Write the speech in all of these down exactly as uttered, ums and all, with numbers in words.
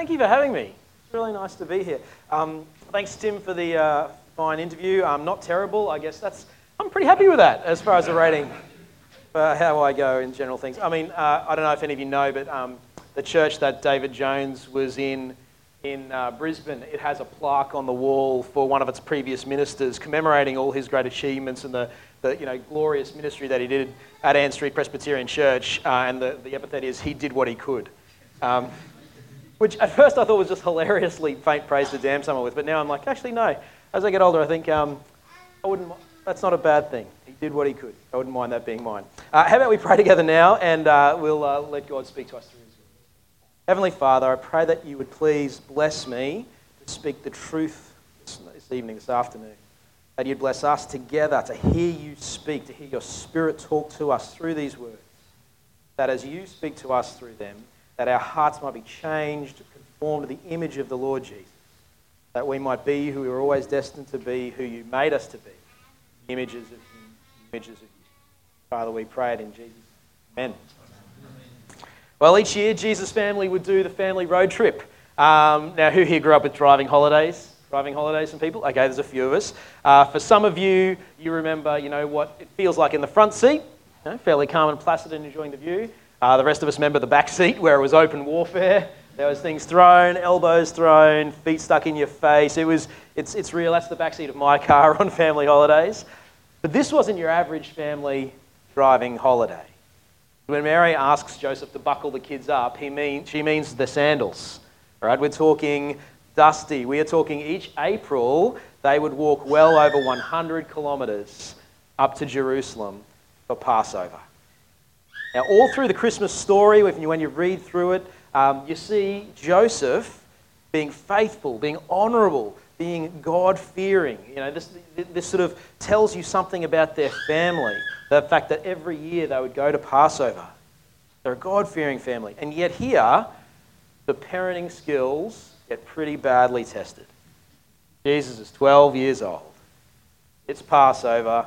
Thank you for having me. It's really nice to be here. Um, thanks, Tim, for the uh, fine interview. Um, not terrible, I guess. That's I'm pretty happy with that as far as the rating for how I go in general things. I mean, uh, I don't know if any of you know, but um, the church that David Jones was in in uh, Brisbane, it has a plaque on the wall for one of its previous ministers commemorating all his great achievements and the, the you know glorious ministry that he did at Ann Street Presbyterian Church, uh, and the, the epithet is, he did what he could, um, which at first I thought was just hilariously faint praise to damn someone with, but now I'm like, actually no, as I get older I think um, I wouldn't. that's not a bad thing. He did what he could. I wouldn't mind that being mine. Uh, how about we pray together now, and uh, we'll uh, let God speak to us through. Heavenly Father, I pray that you would please bless me to speak the truth this evening, this afternoon. That you'd bless us together to hear you speak, to hear your Spirit talk to us through these words. That as you speak to us through them, that our hearts might be changed, conformed to the image of the Lord Jesus. That we might be who we were always destined to be, who you made us to be. Images of you, images of you. Father, we pray it in Jesus' name. Amen. Well, each year, Jesus' family would do the family road trip. Um, now, who here grew up with driving holidays? Driving holidays, some people? Okay, there's a few of us. Uh, for some of you, you remember, you know, what it feels like in the front seat, you know, fairly calm and placid and enjoying the view. Uh, the rest of us remember the back seat where it was open warfare. There was things thrown, elbows thrown, feet stuck in your face. It was, it's, it's real. That's the back seat of my car on family holidays. But this wasn't your average family driving holiday. When Mary asks Joseph to buckle the kids up, he mean, she means the sandals. All right, we're talking dusty. We are talking each April, they would walk well over one hundred kilometres up to Jerusalem for Passover. Now, all through the Christmas story, when you read through it, um, you see Joseph being faithful, being honourable, being God-fearing. You know, this, this sort of tells you something about their family. The fact that every year they would go to Passover. They're a God-fearing family. And yet here, the parenting skills get pretty badly tested. Jesus is twelve years old. It's Passover.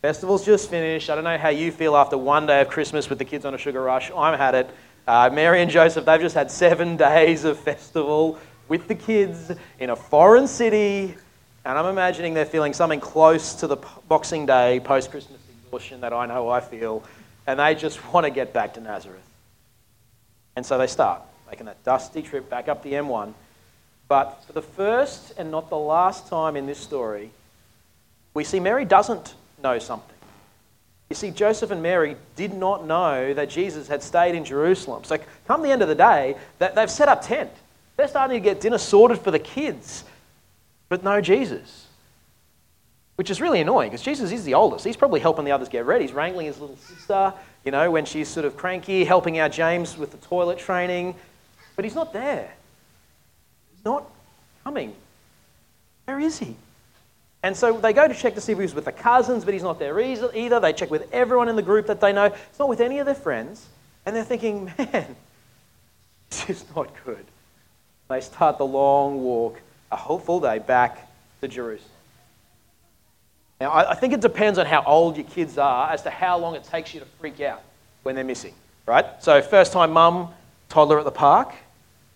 Festival's just finished. I don't know how you feel after one day of Christmas with the kids on a sugar rush. I've had it. Uh, Mary and Joseph, they've just had seven days of festival with the kids in a foreign city. And I'm imagining they're feeling something close to the Boxing Day post-Christmas that I know I feel, and they just want to get back to Nazareth. And so they start making that dusty trip back up the M one. But for the first and not the last time in this story, we see Mary doesn't know something. You see, Joseph and Mary did not know that Jesus had stayed in Jerusalem. So come the end of the day, they've set up tent. They're starting to get dinner sorted for the kids, but no Jesus. Which is really annoying because Jesus is the oldest. He's probably helping the others get ready. He's wrangling his little sister, you know, when she's sort of cranky, helping out James with the toilet training. But he's not there. He's not coming. Where is he? And so they go to check to see if he was with the cousins, but he's not there either. They check with everyone in the group that they know. He's not with any of their friends. And they're thinking, man, this is not good. They start the long walk, a whole full day back to Jerusalem. Now, I think it depends on how old your kids are as to how long it takes you to freak out when they're missing, right? So first-time mum, toddler at the park.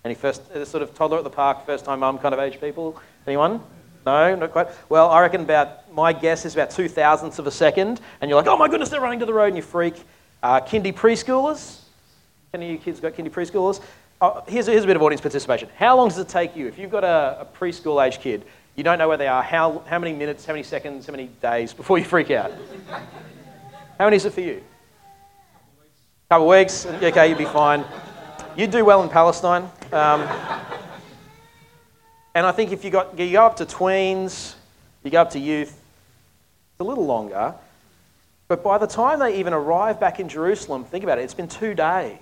Any first sort of toddler at the park, first-time mum kind of age people? Anyone? No, not quite. Well, I reckon about, my guess is about two thousandths of a second, and you're like, oh my goodness, they're running to the road, and you freak. Uh, kindy preschoolers? Any of you kids got kindy preschoolers? Oh, here's, a, here's a bit of audience participation. How long does it take you if you've got a, a preschool-age kid? You don't know where they are, how how many minutes, how many seconds, how many days before you freak out? How many is it for you? A couple of weeks. Okay, you'd be fine. You'd do well in Palestine. Um, and I think if you got you go up to tweens, you go up to youth, it's a little longer. But by the time they even arrive back in Jerusalem, think about it, it's been two days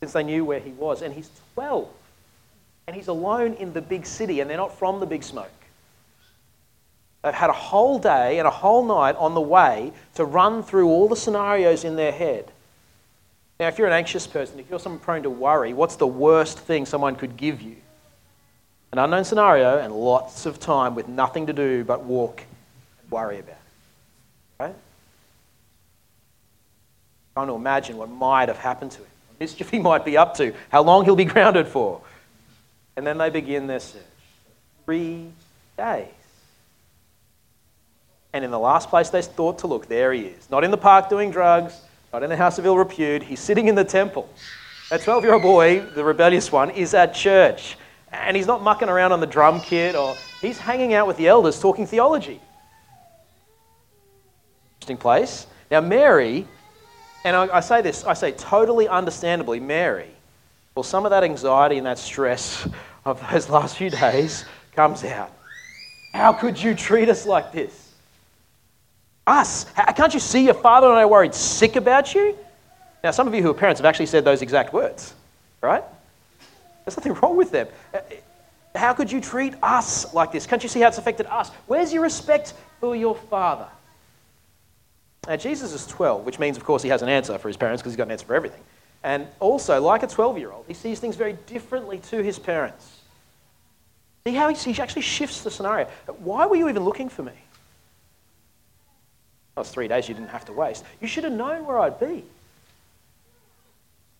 since they knew where he was, and he's twelve. And he's alone in the big city, and they're not from the big smoke. They've had a whole day and a whole night on the way to run through all the scenarios in their head. Now, if you're an anxious person, if you're someone prone to worry, what's the worst thing someone could give you? An unknown scenario and lots of time with nothing to do but walk and worry about it. Right? Trying to imagine what might have happened to him, what mischief he might be up to, how long he'll be grounded for. And then they begin their search. Three days. And in the last place they thought to look, there he is. Not in the park doing drugs, not in the house of ill repute. He's sitting in the temple. That twelve-year-old boy, the rebellious one, is at church. And he's not mucking around on the drum kit, or he's hanging out with the elders talking theology. Interesting place. Now Mary, and I, I say this, I say totally understandably, Mary, well, some of that anxiety and that stress of those last few days comes out. How could you treat us like this? Us? How, can't you see your father and I worried sick about you? Now, some of you who are parents have actually said those exact words, right? There's nothing wrong with them. How could you treat us like this? Can't you see how it's affected us? Where's your respect for your father? Now, Jesus is twelve, which means, of course, he has an answer for his parents because he's got an answer for everything. And also, like a twelve-year-old, he sees things very differently to his parents. See how he, he actually shifts the scenario. Why were you even looking for me? Well, it's three days you didn't have to waste. You should have known where I'd be.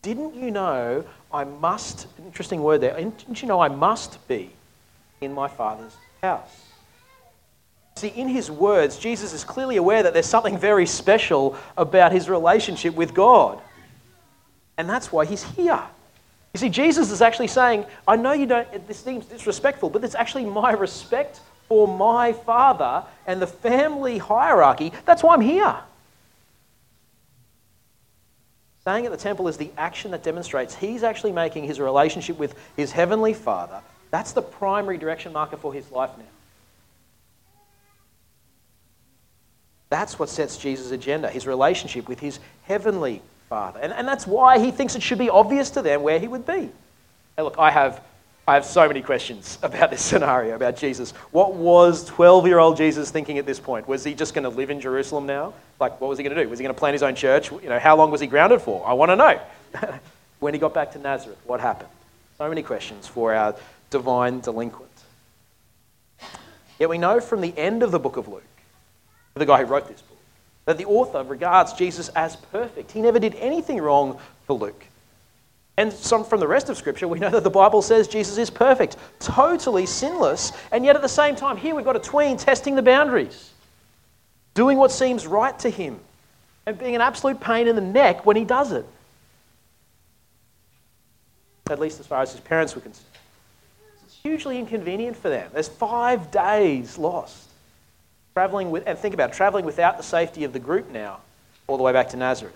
Didn't you know I must, interesting word there, didn't you know I must be in my Father's house? See, in his words, Jesus is clearly aware that there's something very special about his relationship with God. And that's why he's here. You see, Jesus is actually saying, I know you don't, this seems disrespectful, but it's actually my respect for my Father and the family hierarchy. That's why I'm here. Staying at the temple is the action that demonstrates he's actually making his relationship with his heavenly Father. That's the primary direction marker for his life now. That's what sets Jesus' agenda, his relationship with his heavenly Father. And, and that's why he thinks it should be obvious to them where he would be. Now look, I have, I have so many questions about this scenario, about Jesus. What was twelve-year-old Jesus thinking at this point? Was he just going to live in Jerusalem now? Like, what was he going to do? Was he going to plant his own church? You know, how long was he grounded for? I want to know. When he got back to Nazareth, what happened? So many questions for our divine delinquent. Yet we know from the end of the book of Luke, the guy who wrote this book, that the author regards Jesus as perfect. He never did anything wrong for Luke. And some, from the rest of Scripture, we know that the Bible says Jesus is perfect, totally sinless, and yet at the same time, here we've got a tween testing the boundaries, doing what seems right to him, and being an absolute pain in the neck when he does it. At least as far as his parents were concerned. It's hugely inconvenient for them. There's five days lost. Traveling with, and think about it, traveling without the safety of the group now, all the way back to Nazareth.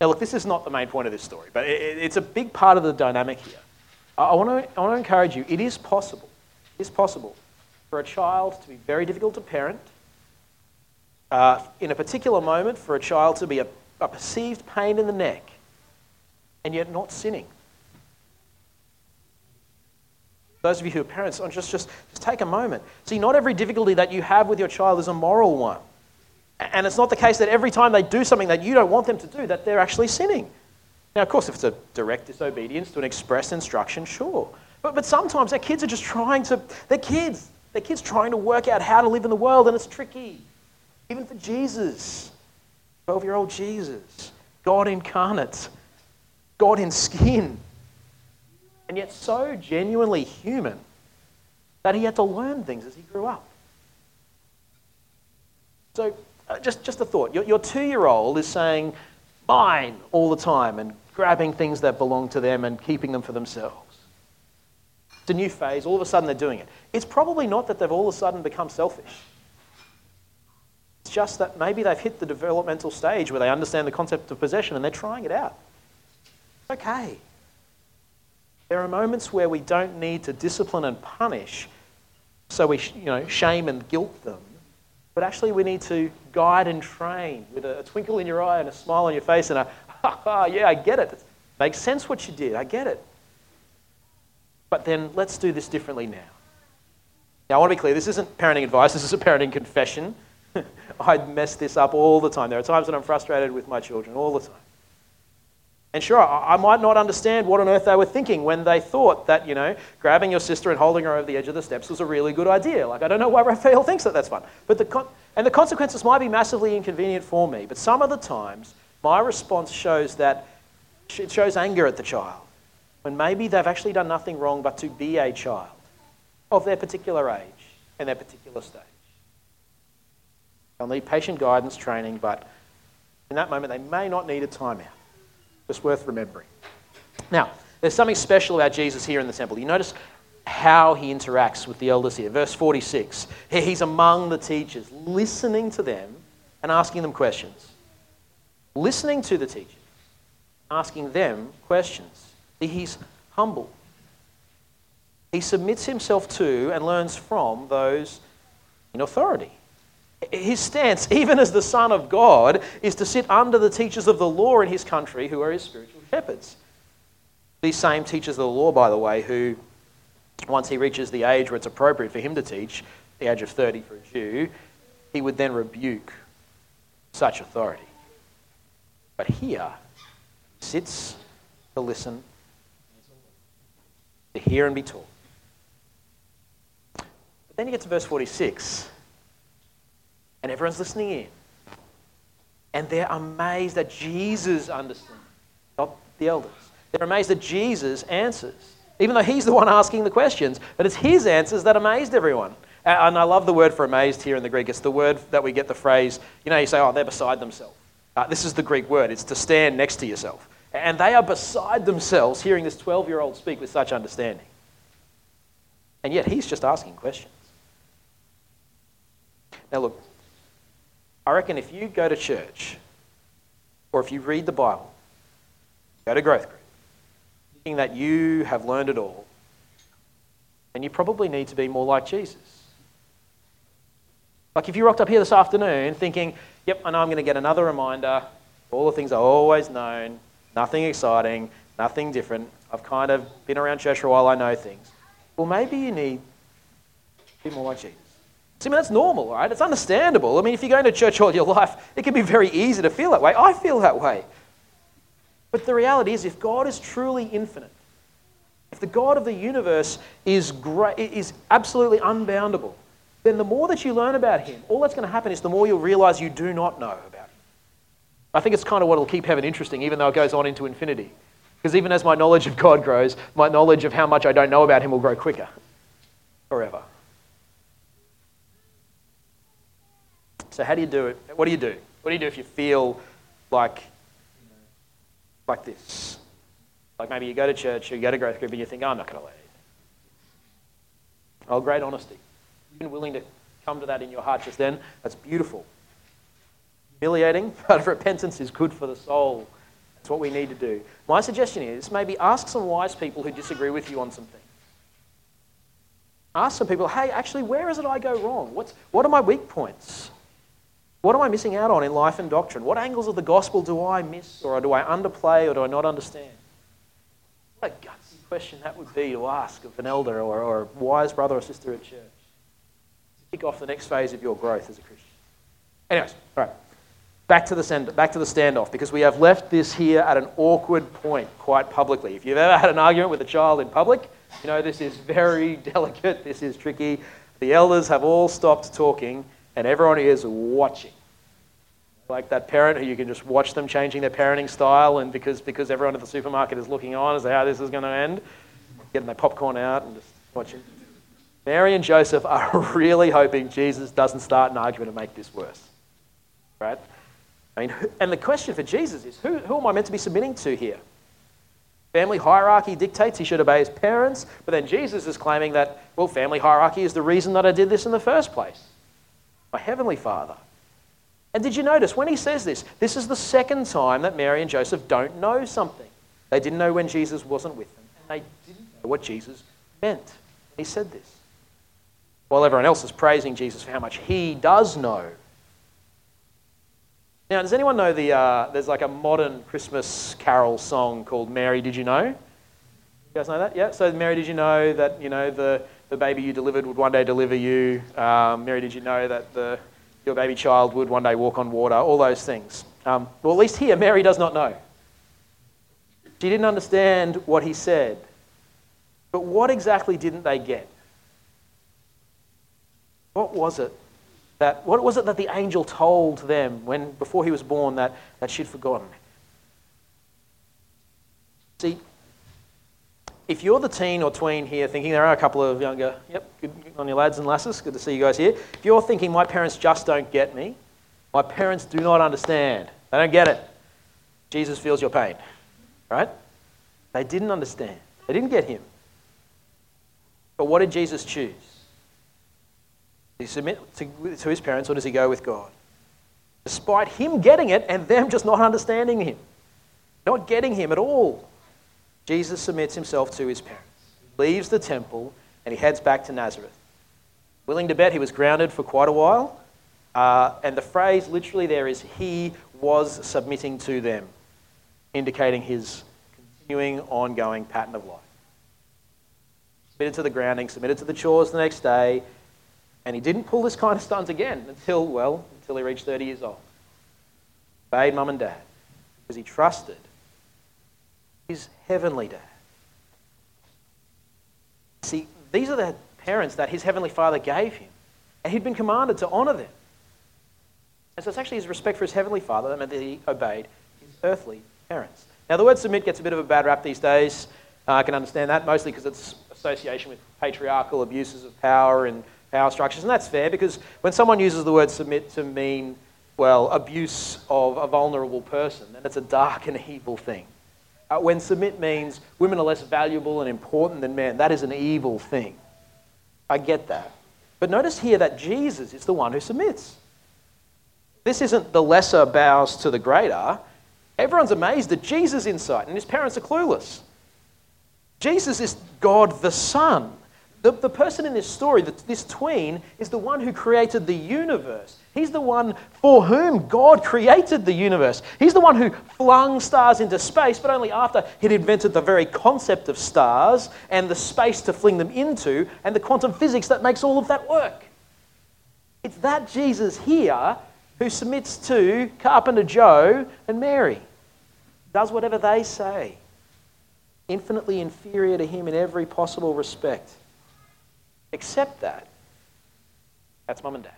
Now look, this is not the main point of this story, but it, it's a big part of the dynamic here. I, I want to I want to encourage you, it is possible, it is possible for a child to be very difficult to parent, uh, in a particular moment for a child to be a, a perceived pain in the neck, and yet not sinning. Those of you who are parents, just, just, just take a moment. See, not every difficulty that you have with your child is a moral one. And it's not the case that every time they do something that you don't want them to do, that they're actually sinning. Now, of course, if it's a direct disobedience to an express instruction, sure. But, but sometimes their kids are just trying to, they're kids. They're kids trying to work out how to live in the world, and it's tricky. Even for Jesus, twelve-year-old Jesus, God incarnate, God in skin. And yet so genuinely human that he had to learn things as he grew up. So uh, just, just a thought. Your, your two-year-old is saying, mine, all the time, and grabbing things that belong to them and keeping them for themselves. It's a new phase. All of a sudden they're doing it. It's probably not that they've all of a sudden become selfish. It's just that maybe they've hit the developmental stage where they understand the concept of possession and they're trying it out. It's okay. There are moments where we don't need to discipline and punish, so we you know, shame and guilt them. But actually we need to guide and train with a twinkle in your eye and a smile on your face and a, ha ha, yeah, I get it. It makes sense what you did, I get it. But then let's do this differently now. Now I want to be clear, this isn't parenting advice, this is a parenting confession. I mess this up all the time. There are times when I'm frustrated with my children, all the time. And sure, I might not understand what on earth they were thinking when they thought that, you know, grabbing your sister and holding her over the edge of the steps was a really good idea. Like, I don't know why Raphael thinks that that's fun. But the con- and the consequences might be massively inconvenient for me. But some of the times, my response shows that, it shows anger at the child. when maybe they've actually done nothing wrong but to be a child of their particular age and their particular stage. They'll need patient guidance, training, but in that moment they may not need a timeout. Just worth remembering. Now, there's something special about Jesus here in the temple. You notice how he interacts with the elders here. Verse forty-six, he's among the teachers, listening to them and asking them questions. Listening to the teachers, asking them questions. He's humble. He submits himself to and learns from those in authority. His stance, even as the Son of God, is to sit under the teachers of the law in his country who are his spiritual shepherds. These same teachers of the law, by the way, who, once he reaches the age where it's appropriate for him to teach, the age of thirty for a Jew, he would then rebuke such authority. But here, he sits to listen, to hear and be taught. But then you get to verse forty-six, and everyone's listening in, and they're amazed that Jesus understands, not the elders. They're amazed that Jesus answers, even though he's the one asking the questions, but it's his answers that amazed everyone. And I love the word for amazed here in the Greek. It's the word that we get the phrase, you know, you say, oh, they're beside themselves. Uh, this is the Greek word. It's to stand next to yourself. And they are beside themselves hearing this twelve-year-old speak with such understanding. And yet he's just asking questions. Now look, I reckon if you go to church, or if you read the Bible, go to growth group, thinking that you have learned it all, then you probably need to be more like Jesus. Like if you rocked up here this afternoon thinking, yep, I know I'm going to get another reminder, all the things I've always known, nothing exciting, nothing different. I've kind of been around church for a while, I know things. Well, maybe you need a bit more like Jesus. See, I mean, that's normal, right? It's understandable. I mean, if you're going to church all your life, it can be very easy to feel that way. I feel that way. But the reality is, if God is truly infinite, if the God of the universe is great, is absolutely unboundable, then the more that you learn about him, all that's going to happen is the more you'll realize you do not know about him. I think it's kind of what will keep heaven interesting, even though it goes on into infinity. Because even as my knowledge of God grows, my knowledge of how much I don't know about him will grow quicker. Forever. So how do you do it? What do you do? What do you do if you feel like, like this? Like maybe you go to church or you go to growth group and you think, oh, I'm not going to learn it. Oh, great honesty. You've been willing to come to that in your heart just then. That's beautiful. Humiliating, but repentance is good for the soul. That's what we need to do. My suggestion is maybe ask some wise people who disagree with you on some things. Ask some people, hey, actually, where is it I go wrong? What's, what are my weak points? What am I missing out on in life and doctrine? What angles of the gospel do I miss, or do I underplay, or do I not understand? What a gutsy question that would be to ask of an elder or, or a wise brother or sister at church to kick off the next phase of your growth as a Christian. Anyways, all right. Back to the send, back to the standoff, because we have left this here at an awkward point quite publicly. If you've ever had an argument with a child in public, you know this is very delicate, this is tricky. The elders have all stopped talking, and everyone is watching. Like that parent who you can just watch them changing their parenting style, and because because everyone at the supermarket is looking on as to how this is going to end, getting their popcorn out and just watching. Mary and Joseph are really hoping Jesus doesn't start an argument and make this worse. Right? I mean, and the question for Jesus is, who, who am I meant to be submitting to here? Family hierarchy dictates he should obey his parents, but then Jesus is claiming that, well, family hierarchy is the reason that I did this in the first place. My heavenly Father. And did you notice, when he says this, this is the second time that Mary and Joseph don't know something. They didn't know when Jesus wasn't with them, and they didn't know what Jesus meant when he said this. While everyone else is praising Jesus for how much he does know. Now, does anyone know the, uh, there's like a modern Christmas carol song called Mary, Did You Know? You guys know that? Yeah? So Mary, did you know that, you know, the, the baby you delivered would one day deliver you? Um, Mary, did you know that the, your baby child would one day walk on water? All those things. Um, well, at least here, Mary does not know. She didn't understand what he said. But what exactly didn't they get? What was it? That, what was it that the angel told them when before he was born that, that she'd forgotten? See, If you're the teen or tween here thinking, there are a couple of younger, yep, good on your lads and lasses, good to see you guys here. If you're thinking, my parents just don't get me, my parents do not understand, they don't get it, Jesus feels your pain, right? They didn't understand. They didn't get him. But what did Jesus choose? Did he submit to, to his parents, or does he go with God? Despite him getting it and them just not understanding him, not getting him at all, Jesus submits himself to his parents, leaves the temple, and he heads back to Nazareth. Willing to bet he was grounded for quite a while, uh, and the phrase literally there is, he was submitting to them, indicating his continuing, ongoing pattern of life. Submitted to the grounding, submitted to the chores the next day, and he didn't pull this kind of stunt again until, well, until he reached thirty years old. Obeyed mum and dad, because he trusted his heavenly dad. See, these are the parents that his heavenly father gave him, and he'd been commanded to honor them. And so it's actually his respect for his heavenly father that meant that he obeyed his earthly parents. Now, the word submit gets a bit of a bad rap these days. Uh, I can understand that, mostly because it's association with patriarchal abuses of power and power structures, and that's fair, because when someone uses the word submit to mean, well, abuse of a vulnerable person, then it's a dark and evil thing. Uh, when submit means women are less valuable and important than men, that is an evil thing. I get that. But notice here that Jesus is the one who submits. This isn't the lesser bows to the greater. Everyone's amazed at Jesus' insight, and his parents are clueless. Jesus is God the Son. The, the person in this story, the, this tween, is the one who created the universe. He's the one for whom God created the universe. He's the one who flung stars into space, but only after he'd invented the very concept of stars and the space to fling them into and the quantum physics that makes all of that work. It's that Jesus here who submits to Carpenter Joe and Mary, does whatever they say, infinitely inferior to him in every possible respect. Except that, that's mum and dad.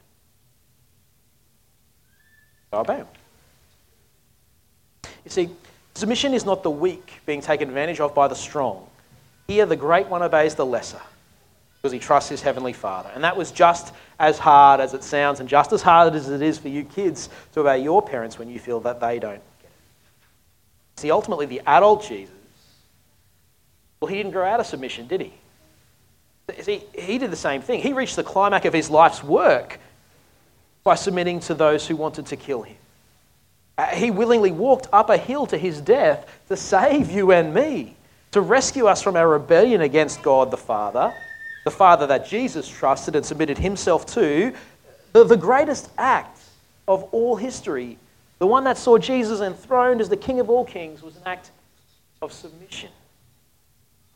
So obey them. You see, submission is not the weak being taken advantage of by the strong. Here, the great one obeys the lesser, because he trusts his heavenly father. And that was just as hard as it sounds, and just as hard as it is for you kids to obey your parents when you feel that they don't get it. See, ultimately, the adult Jesus, well, he didn't grow out of submission, did he? See, he did the same thing. He reached the climax of his life's work by submitting to those who wanted to kill him. He willingly walked up a hill to his death to save you and me, to rescue us from our rebellion against God the Father, the Father that Jesus trusted and submitted himself to, the, the greatest act of all history, the one that saw Jesus enthroned as the King of all kings, was an act of submission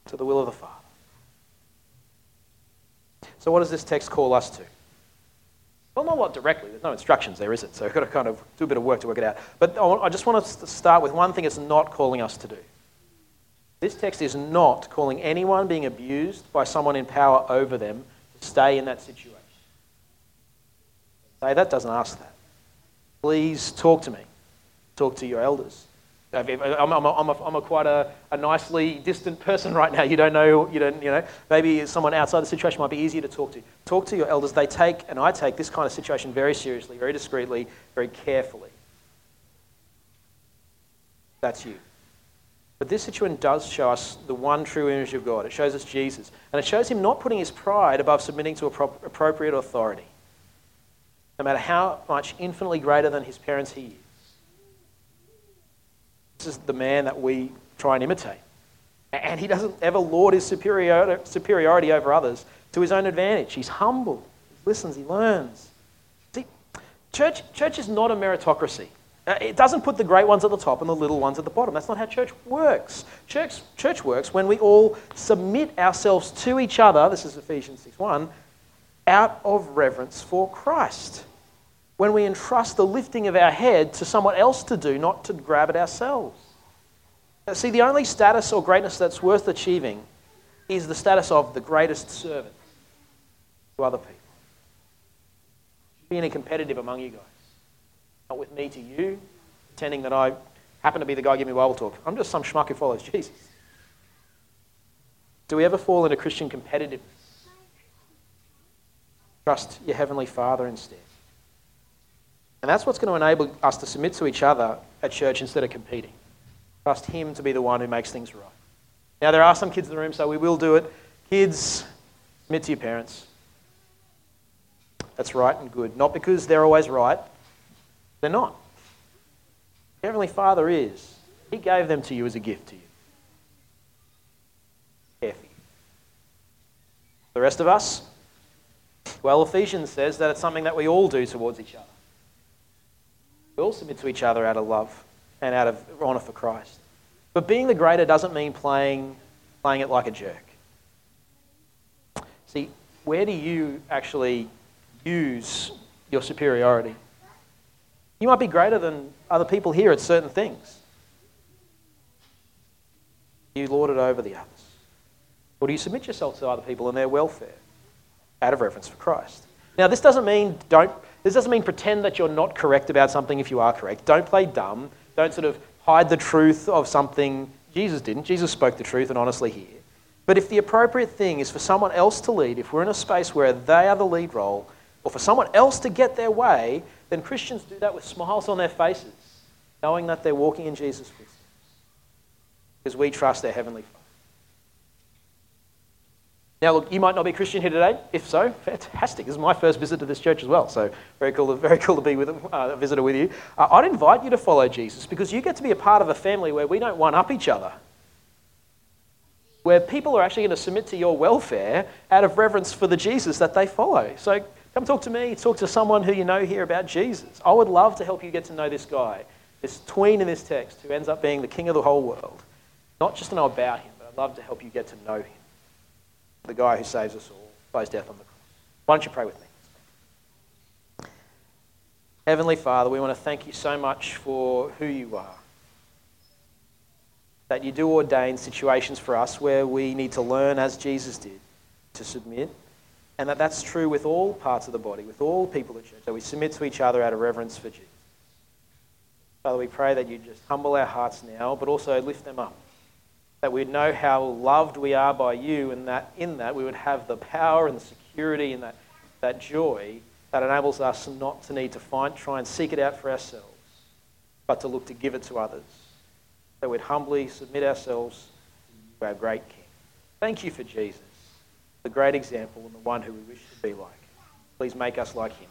to the will of the Father. So what does this text call us to? Well, not what directly. There's no instructions there, is it? So we've got to kind of do a bit of work to work it out. But I just want to start with one thing it's not calling us to do. This text is not calling anyone being abused by someone in power over them to stay in that situation. Say, that doesn't ask that. Please talk to me. Talk to your elders. I'm, I'm, I'm, a, I'm a quite a, a nicely distant person right now. You don't know, you don't, you know. Maybe someone outside the situation might be easier to talk to. Talk to your elders. They take, and I take, this kind of situation very seriously, very discreetly, very carefully. That's you. But this situation does show us the one true image of God. It shows us Jesus. And it shows him not putting his pride above submitting to appropriate authority, no matter how much infinitely greater than his parents he is. This is the man that we try and imitate. And he doesn't ever lord his superiority over others to his own advantage. He's humble. He listens. He learns. See, church, church is not a meritocracy. It doesn't put the great ones at the top and the little ones at the bottom. That's not how church works. Church, church works when we all submit ourselves to each other, this is Ephesians six one, out of reverence for Christ. When we entrust the lifting of our head to someone else to do, not to grab it ourselves. Now, see, the only status or greatness that's worth achieving is the status of the greatest servant to other people. Being competitive among you guys. Not with me to you, pretending that I happen to be the guy giving me Bible talk. I'm just some schmuck who follows Jesus. Do we ever fall into Christian competitiveness? Trust your Heavenly Father instead. And that's what's going to enable us to submit to each other at church instead of competing. Trust Him to be the one who makes things right. Now, there are some kids in the room, so we will do it. Kids, submit to your parents. That's right and good. Not because they're always right. They're not. The Heavenly Father is. He gave them to you as a gift to you. Care for you. The rest of us? Well, Ephesians says that it's something that we all do towards each other. We all submit to each other out of love and out of honour for Christ. But being the greater doesn't mean playing, playing it like a jerk. See, where do you actually use your superiority? You might be greater than other people here at certain things. Do you lord it over the others? Or do you submit yourself to other people and their welfare out of reverence for Christ? Now, this doesn't mean don't. This doesn't mean pretend that you're not correct about something if you are correct. Don't play dumb. Don't sort of hide the truth of something. Jesus didn't. Jesus spoke the truth and honestly here. But if the appropriate thing is for someone else to lead, if we're in a space where they are the lead role, or for someone else to get their way, then Christians do that with smiles on their faces, knowing that they're walking in Jesus' footsteps, because we trust their Heavenly Father. Now, look, you might not be a Christian here today. If so, fantastic. This is my first visit to this church as well, so very cool to, very cool to be with uh, a visitor with you. Uh, I'd invite you to follow Jesus, because you get to be a part of a family where we don't one-up each other, where people are actually going to submit to your welfare out of reverence for the Jesus that they follow. So come talk to me, talk to someone who you know here about Jesus. I would love to help you get to know this guy, this tween in this text, who ends up being the king of the whole world. Not just to know about him, but I'd love to help you get to know him. The guy who saves us all, by his death on the cross. Why don't you pray with me? Heavenly Father, we want to thank you so much for who you are. That you do ordain situations for us where we need to learn, as Jesus did, to submit. And that that's true with all parts of the body, with all people at church, that we submit to each other out of reverence for Jesus. Father, we pray that you just humble our hearts now, but also lift them up. That we'd know how loved we are by you, and that in that we would have the power and the security and that, that joy that enables us not to need to find, try and seek it out for ourselves, but to look to give it to others. That we'd humbly submit ourselves to our great King. Thank you for Jesus, the great example and the one who we wish to be like. Please make us like him.